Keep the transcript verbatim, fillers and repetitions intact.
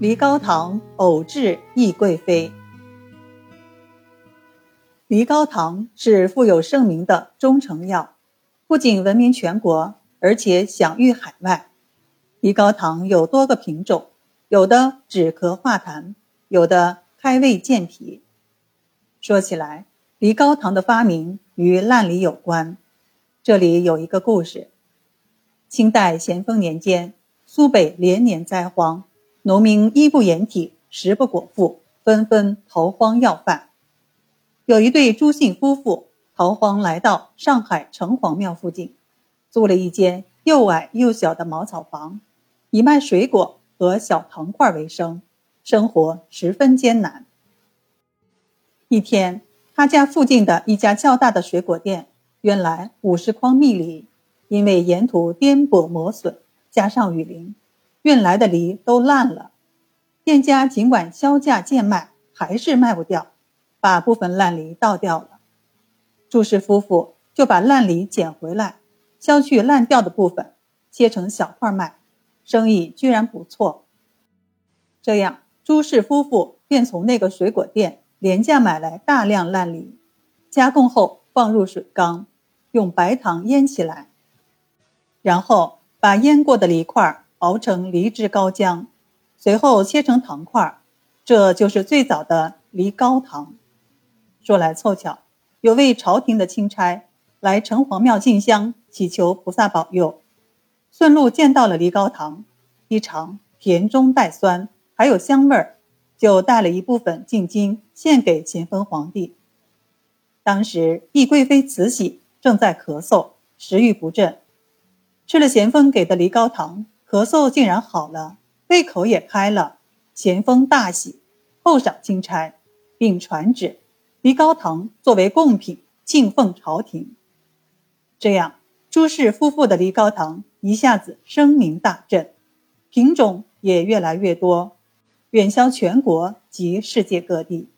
离高堂偶致懿贵妃。离高堂是富有盛名的中成药，不仅闻名全国，而且享誉海外。离高堂有多个品种，有的止咳化痰，有的开胃健脾。说起来，离高堂的发明与烂梨有关。这里有一个故事。清代咸丰年间，苏北连年灾荒，农民衣不掩体，食不果腹，纷纷逃荒要饭。有一对朱姓夫妇逃荒来到上海城隍庙附近，租了一间又矮又小的茅草房，以卖水果和小糖块为生，生活十分艰难。一天，他家附近的一家较大的水果店原来五十筐蜜梨，因为沿途颠簸磨损，加上雨淋，运来的梨都烂了。店家尽管销价贱卖，还是卖不掉，把部分烂梨倒掉了。朱氏夫妇就把烂梨捡回来，削去烂掉的部分，切成小块卖，生意居然不错。这样，朱氏夫妇便从那个水果店廉价买来大量烂梨，加工后放入水缸，用白糖腌起来，然后把腌过的梨块熬成梨汁高浆，随后切成糖块，这就是最早的梨高糖。说来凑巧，有位朝廷的钦差来城隍庙进香，祈求菩萨保佑，顺路见到了梨高糖，一尝甜中带酸，还有香味儿，就带了一部分进京献给咸丰皇帝。当时懿贵妃慈禧正在咳嗽，食欲不振，吃了咸丰给的梨膏糖，咳嗽竟然好了，胃口也开了。咸丰大喜，厚赏钦差，并传旨梨膏糖作为贡品庆奉朝廷。这样，朱氏夫妇的梨膏糖一下子声名大振，品种也越来越多，远销全国及世界各地。